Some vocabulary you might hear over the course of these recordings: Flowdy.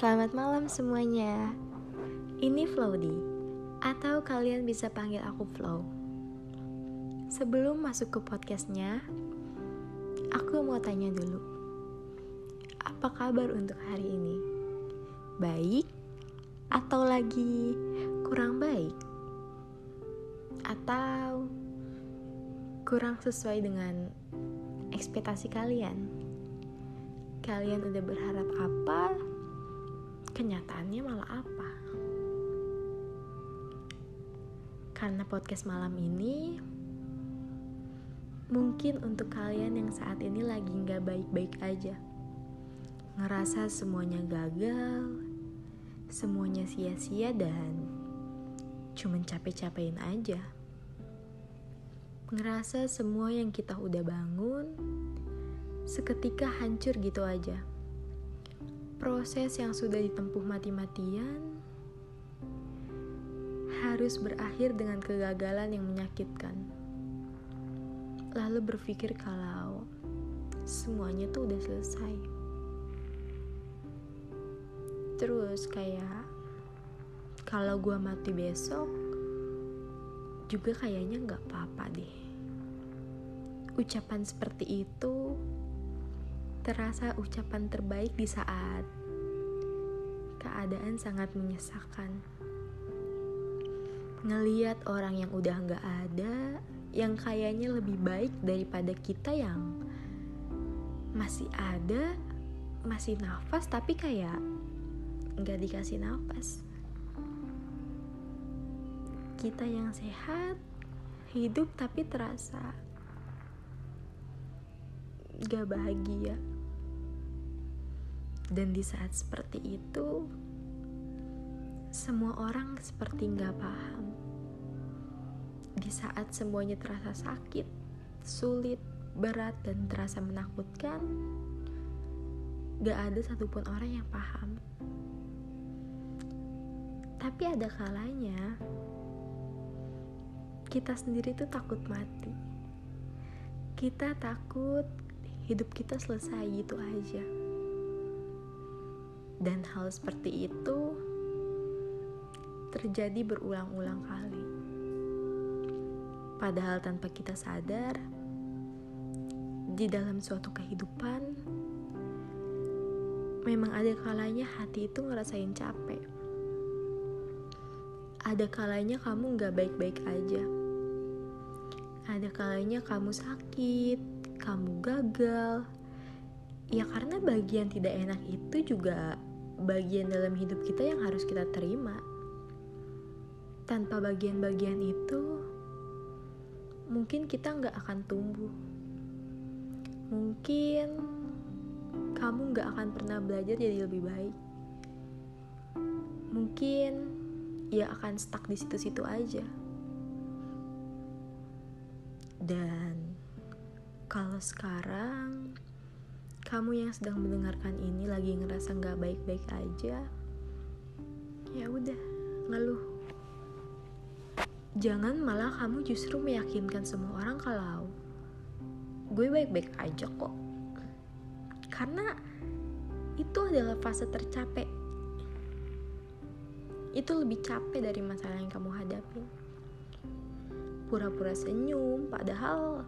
Selamat malam semuanya. Ini Flowdy, atau kalian bisa panggil aku Flow. Sebelum masuk ke podcastnya, aku mau tanya dulu, apa kabar untuk hari ini? Baik? Atau lagi kurang baik? Atau kurang sesuai dengan ekspektasi kalian? Kalian udah berharap apa? Kenyataannya malah apa? Karena podcast malam ini mungkin untuk kalian yang saat ini lagi gak baik-baik aja, ngerasa semuanya gagal, semuanya sia-sia dan cuman capek-capekin aja, ngerasa semua yang kita udah bangun seketika hancur gitu aja. Proses yang sudah ditempuh mati-matian harus berakhir dengan kegagalan yang menyakitkan. Lalu berpikir kalau semuanya tuh udah selesai. Terus kayak kalau gua mati besok juga kayaknya gak apa-apa deh. Ucapan seperti itu terasa ucapan terbaik di saat keadaan sangat menyesakan. Ngelihat orang yang udah gak ada, yang kayaknya lebih baik daripada kita yang masih ada, masih nafas, tapi kayak gak dikasih nafas. Kita yang sehat, hidup tapi terasa gak bahagia. Dan di saat seperti itu, semua orang seperti gak paham. Di saat semuanya terasa sakit, sulit, berat, dan terasa menakutkan, gak ada satupun orang yang paham. Tapi ada kalanya kita sendiri tuh takut mati. Kita takut hidup kita selesai gitu aja. Dan hal seperti itu terjadi berulang-ulang kali. Padahal tanpa kita sadar, di dalam suatu kehidupan, memang ada kalanya hati itu ngerasain capek. Ada kalanya kamu gak baik-baik aja. Ada kalanya kamu sakit, kamu gagal. Ya karena bagian tidak enak itu juga bagian dalam hidup kita yang harus kita terima. Tanpa bagian-bagian itu, mungkin kita gak akan tumbuh. Mungkin kamu gak akan pernah belajar jadi lebih baik. Mungkin ya akan stuck di situ-situ aja. Dan kalau sekarang kamu yang sedang mendengarkan ini lagi ngerasa gak baik-baik aja, ya udah, ngeluh. Jangan malah kamu justru meyakinkan semua orang kalau gue baik-baik aja kok. Karena itu adalah fase tercapek. Itu lebih capek dari masalah yang kamu hadapi. Pura-pura senyum, padahal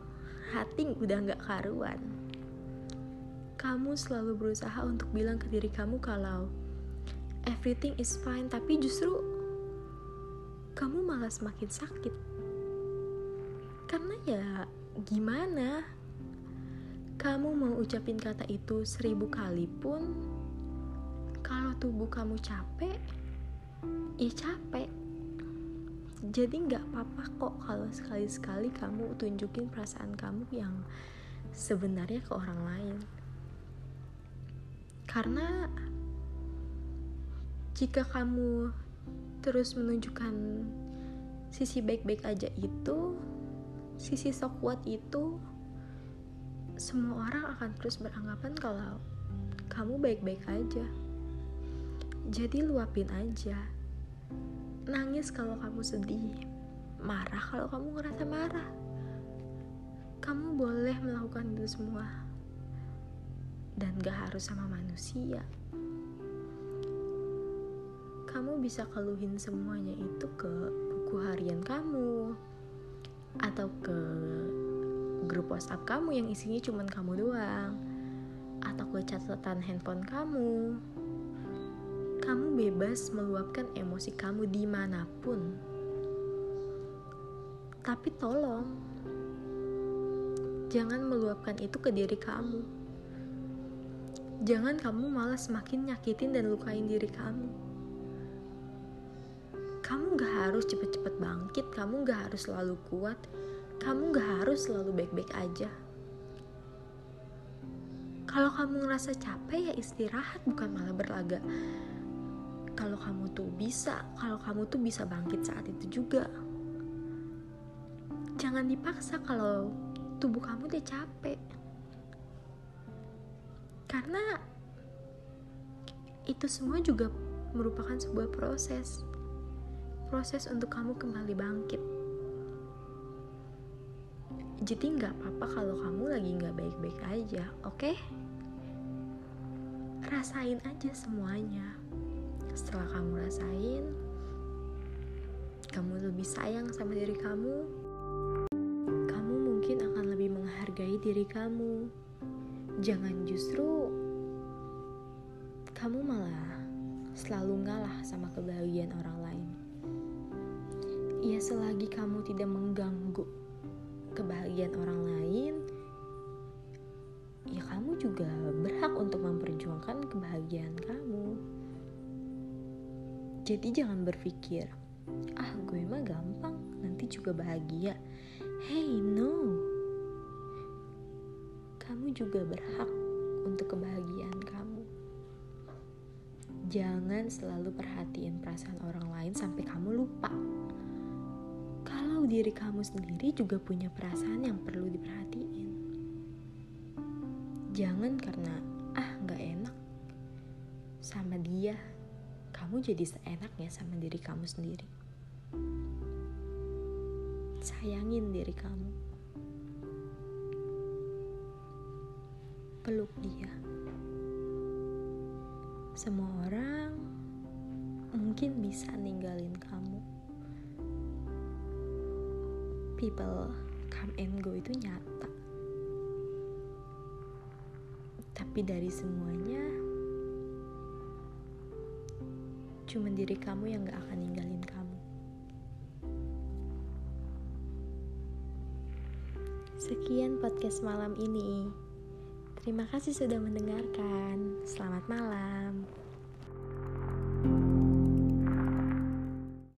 hati udah gak karuan. Kamu selalu berusaha untuk bilang ke diri kamu kalau everything is fine, tapi justru kamu malah semakin sakit. Karena ya gimana, kamu mau ucapin kata itu 1000 kali pun, kalau tubuh kamu capek, ya capek. Jadi gak apa-apa kok kalau sekali-sekali kamu tunjukin perasaan kamu yang sebenarnya ke orang lain. Karena jika kamu terus menunjukkan sisi baik-baik aja itu, sisi sok kuat itu, semua orang akan terus beranggapan kalau kamu baik-baik aja. Jadi luapin aja. Nangis kalau kamu sedih, marah kalau kamu ngerasa marah. Kamu boleh melakukan itu semua. Dan gak harus sama manusia. kamu bisa keluhin semuanya itu ke buku harian kamu atau ke grup WhatsApp kamu yang isinya cuma kamu doang, atau ke catatan handphone kamu. Kamu bebas meluapkan emosi kamu dimanapun. Tapi tolong, jangan meluapkan itu ke diri kamu. Jangan kamu malah semakin nyakitin dan lukain diri kamu. Kamu gak harus cepet-cepet bangkit, kamu gak harus selalu kuat, kamu gak harus selalu baik-baik aja. Kalau kamu ngerasa capek, ya istirahat, bukan malah berlaga. Kalau kamu tuh bisa bangkit saat itu juga. Jangan dipaksa kalau tubuh kamu udah capek. Karena itu semua juga merupakan sebuah proses. Proses untuk kamu kembali bangkit. Jadi gak apa-apa kalau kamu lagi gak baik-baik aja, oke? Rasain aja semuanya. Setelah kamu rasain, kamu lebih sayang sama diri kamu. Kamu mungkin akan lebih menghargai diri kamu. Jangan justru kamu malah selalu ngalah sama kebahagiaan orang lain. Ya, selagi kamu tidak mengganggu kebahagiaan orang lain, ya kamu juga berhak untuk memperjuangkan kebahagiaan kamu. Jadi jangan berpikir, gue mah gampang, nanti juga bahagia. Hey, no. Kamu juga berhak untuk kebahagiaan kamu. Jangan selalu perhatiin perasaan orang lain sampai kamu lupa diri kamu sendiri juga punya perasaan yang perlu diperhatiin. Jangan karena gak enak sama dia, kamu jadi seenaknya sama diri kamu sendiri. Sayangin diri kamu. Peluk dia. Semua orang mungkin bisa ninggalin kamu. People come and go itu nyata. Tapi dari semuanya, cuma diri kamu yang gak akan ninggalin kamu. Sekian podcast malam ini. Terima kasih sudah mendengarkan. Selamat malam.